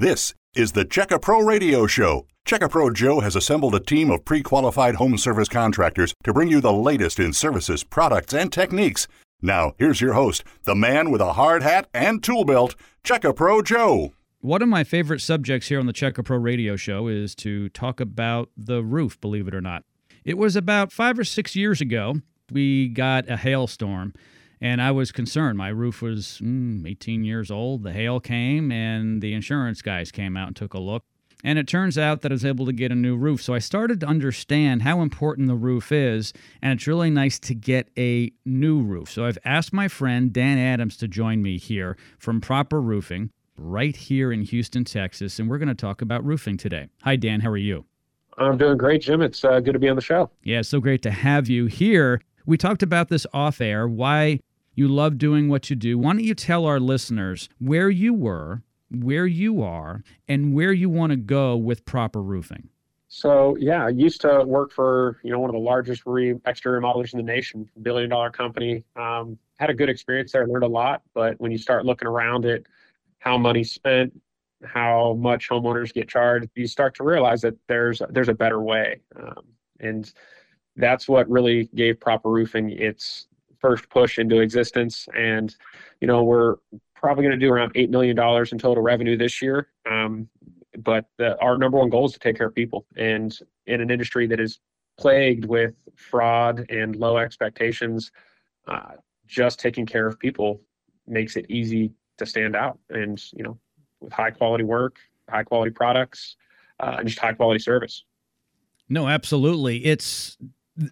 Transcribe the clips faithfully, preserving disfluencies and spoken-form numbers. This is the Check A Pro Radio Show. Check A Pro Joe has assembled a team of pre-qualified home service contractors to bring you the latest in services, products, and techniques. Now, here's your host, the man with a hard hat and tool belt, Check A Pro Joe. One of my favorite subjects here on the Check A Pro Radio Show is to talk about the roof, believe it or not. It was about five or six years ago, we got a hailstorm, and I was concerned. My roof was mm, eighteen years old. The hail came, and the insurance guys came out and took a look. And it turns out that I was able to get a new roof. So I started to understand how important the roof is, and it's really nice to get a new roof. So I've asked my friend Dan Adams to join me here from Proper Roofing right here in Houston, Texas, and we're going to talk about roofing today. Hi, Dan. How are you? I'm doing great, Jim. It's uh, good to be on the show. Yeah, it's so great to have you here. We talked about this off air, why you love doing what you do. Why don't you tell our listeners where you were, where you are, and where you want to go with Proper Roofing. So, yeah, I used to work for, you know, one of the largest re- exterior modelers in the nation, billion-dollar company. Um, had a good experience there, learned a lot. But when you start looking around at how money's spent, how much homeowners get charged, you start to realize that there's there's a better way. Um, and that's what really gave Proper Roofing its first push into existence. And, you know, we're probably going to do around eight million dollars in total revenue this year. Um, but the, our number one goal is to take care of people. And in an industry that is plagued with fraud and low expectations, uh, just taking care of people makes it easy to stand out. And, you know, with high quality work, high quality products, uh, and just high quality service. No, absolutely. It's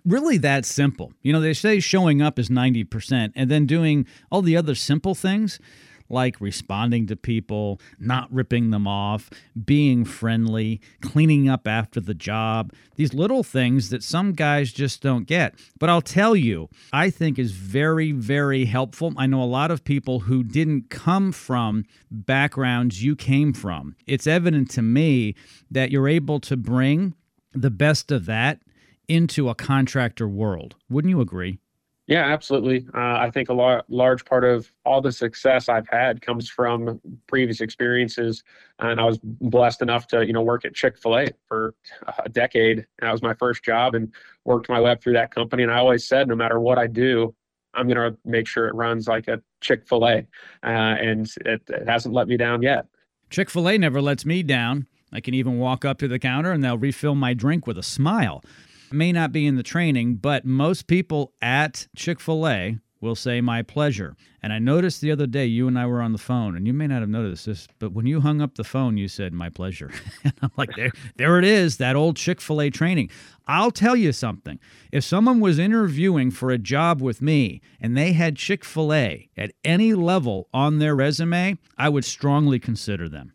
really that simple. You know, they say showing up is ninety percent, and then doing all the other simple things like responding to people, not ripping them off, being friendly, cleaning up after the job, these little things that some guys just don't get. But I'll tell you, I think is very, very helpful. I know a lot of people who didn't come from backgrounds you came from. It's evident to me that you're able to bring the best of that into a contractor world. Wouldn't you agree? Yeah, absolutely. Uh, I think a lar- large part of all the success I've had comes from previous experiences. And I was blessed enough to, you know, work at Chick-fil-A for a decade. That was my first job and worked my way up through that company. And I always said, no matter what I do, I'm going to make sure it runs like a Chick-fil-A. Uh, and it, it hasn't let me down yet. Chick-fil-A never lets me down. I can even walk up to the counter and they'll refill my drink with a smile. May not be in the training, but most people at Chick-fil-A will say, my pleasure. And I noticed the other day, you and I were on the phone, and you may not have noticed this, but when you hung up the phone, you said, my pleasure. And I'm like, there, there it is, that old Chick-fil-A training. I'll tell you something. If someone was interviewing for a job with me and they had Chick-fil-A at any level on their resume, I would strongly consider them.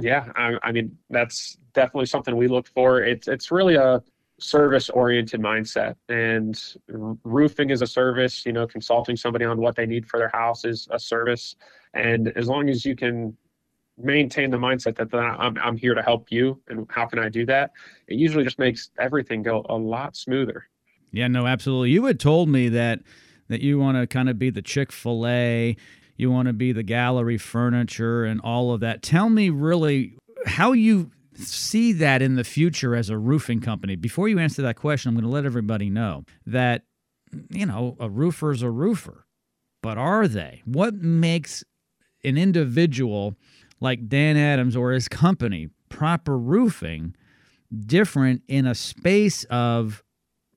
Yeah, I, I mean, that's definitely something we look for. It's, it's really a service-oriented mindset, and roofing is a service. You know, consulting somebody on what they need for their house is a service, and as long as you can maintain the mindset that I'm I'm here to help you, and how can I do that? It usually just makes everything go a lot smoother. Yeah, no, absolutely. You had told me that that you want to kind of be the Chick-fil-A, you want to be the Gallery Furniture, and all of that. Tell me really how you see that in the future as a roofing company. Before you answer that question, I'm going to let everybody know that, you know, a roofer is a roofer, but are they? What makes an individual like Dan Adams or his company, Proper Roofing, different in a space of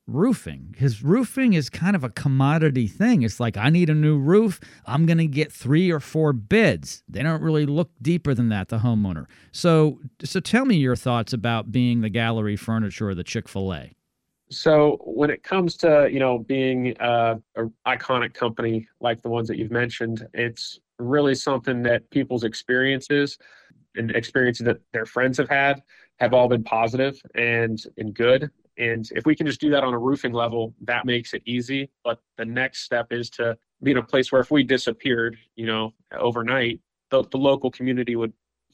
roofing? Because roofing is kind of a commodity thing. It's like, I need a new roof. I'm going to get three or four bids. They don't really look deeper than that, the homeowner. So so tell me your thoughts about being the Gallery Furniture or the Chick-fil-A. So when it comes to, you know, being uh, an iconic company like the ones that you've mentioned, it's really something that people's experiences and experiences that their friends have had have all been positive and, and good. And if we can just do that on a roofing level, that makes it easy. But the next step is to be in a place where if we disappeared, you know, overnight, the, the local community would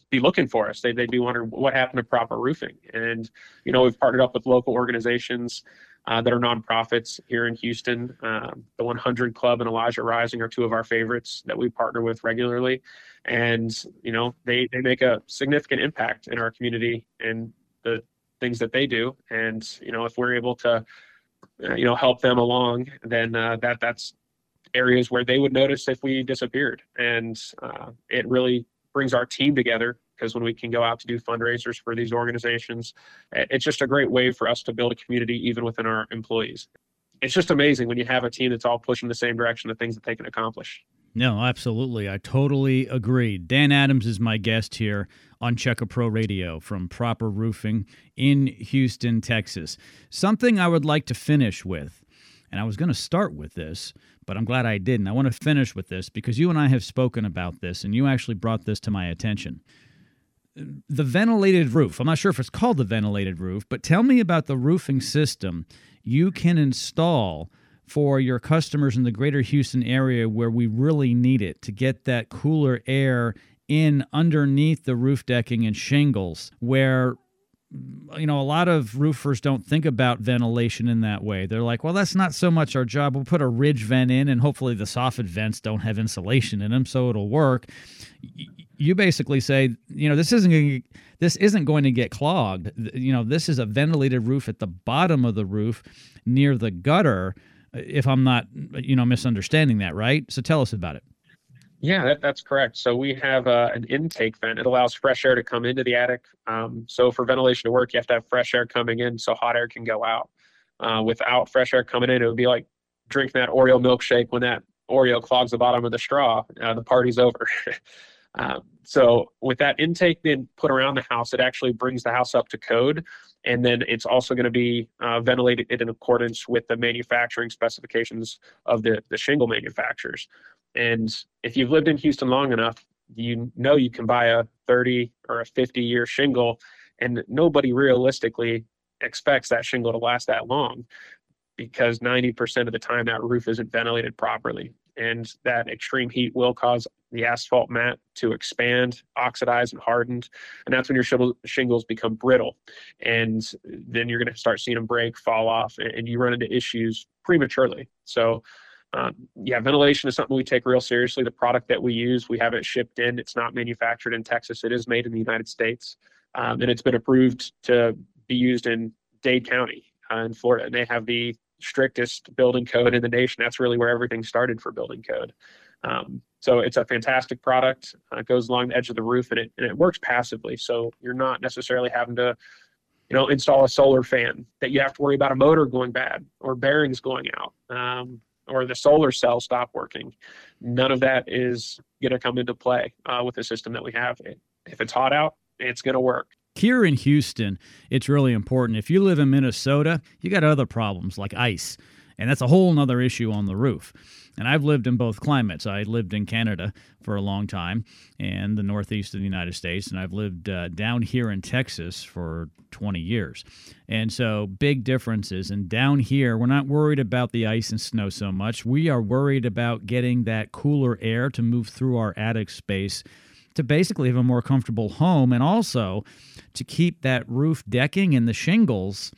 be looking for us. They, they'd be wondering what happened to Proper Roofing. And, you know, we've partnered up with local organizations uh, that are nonprofits here in Houston. Um, the one hundred Club and Elijah Rising are two of our favorites that we partner with regularly. And, you know, they, they make a significant impact in our community and the things that they do. And, you know, if we're able to, uh, you know, help them along, then uh, that that's areas where they would notice if we disappeared. And uh, it really brings our team together, because when we can go out to do fundraisers for these organizations, it's just a great way for us to build a community, even within our employees. It's just amazing when you have a team that's all pushing the same direction, the things that they can accomplish. No, absolutely. I totally agree. Dan Adams is my guest here on Check A Pro Radio from Proper Roofing in Houston, Texas. Something I would like to finish with, and I was going to start with this, but I'm glad I didn't. I want to finish with this because you and I have spoken about this, and you actually brought this to my attention. The ventilated roof. I'm not sure if it's called the ventilated roof, but tell me about the roofing system you can install for your customers in the greater Houston area where we really need it to get that cooler air in underneath the roof decking and shingles, where, you know, a lot of roofers don't think about ventilation in that way. They're like, well, that's not so much our job. We'll put a ridge vent in, and hopefully the soffit vents don't have insulation in them, so it'll work. You basically say, you know, this isn't going to, this isn't going to get clogged. You know, this is a ventilated roof at the bottom of the roof near the gutter, if I'm not, you know, misunderstanding that, right? So tell us about it. Yeah, that, that's correct. So we have uh, an intake vent. It allows fresh air to come into the attic. Um, so for ventilation to work, you have to have fresh air coming in so hot air can go out. Uh, without fresh air coming in, it would be like drinking that Oreo milkshake when that Oreo clogs the bottom of the straw. Uh, the party's over. um, so with that intake then put around the house, it actually brings the house up to code. And then it's also going to be uh, ventilated in accordance with the manufacturing specifications of the, the shingle manufacturers. And if you've lived in Houston long enough, you know you can buy a thirty or a fifty-year shingle, and nobody realistically expects that shingle to last that long, because ninety percent of the time that roof isn't ventilated properly. And that extreme heat will cause the asphalt mat to expand, oxidize, and harden. And that's when your shingles become brittle. And then you're going to start seeing them break, fall off, and you run into issues prematurely. So Um, yeah, ventilation is something we take real seriously. The product that we use, we have it shipped in. It's not manufactured in Texas. It is made in the United States. Um, and it's been approved to be used in Dade County uh, in Florida. And they have the strictest building code in the nation. That's really where everything started for building code. Um, so it's a fantastic product. Uh, it goes along the edge of the roof, and it, and it works passively. So you're not necessarily having to, you know, install a solar fan that you have to worry about a motor going bad or bearings going out. Um, or the solar cell stop working. None of that is going to come into play uh, with the system that we have. If it's hot out, it's going to work. Here in Houston, it's really important. If you live in Minnesota, you got other problems like ice, and that's a whole nother issue on the roof. And I've lived in both climates. I lived in Canada for a long time and the northeast of the United States, and I've lived uh, down here in Texas for twenty years. And so big differences. And down here, we're not worried about the ice and snow so much. We are worried about getting that cooler air to move through our attic space to basically have a more comfortable home, and also to keep that roof decking and the shingles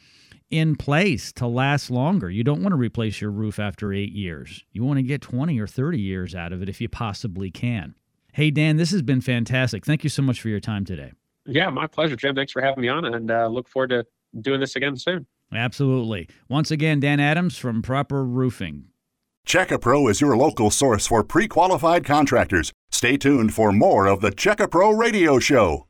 in place to last longer. You don't want to replace your roof after eight years. You want to get twenty or thirty years out of it if you possibly can. Hey, Dan, this has been fantastic. Thank you so much for your time today. Yeah, my pleasure, Jim. Thanks for having me on, and uh, look forward to doing this again soon. Absolutely. Once again, Dan Adams from Proper Roofing. Check A Pro is your local source for pre-qualified contractors. Stay tuned for more of the Check A Pro Radio Show.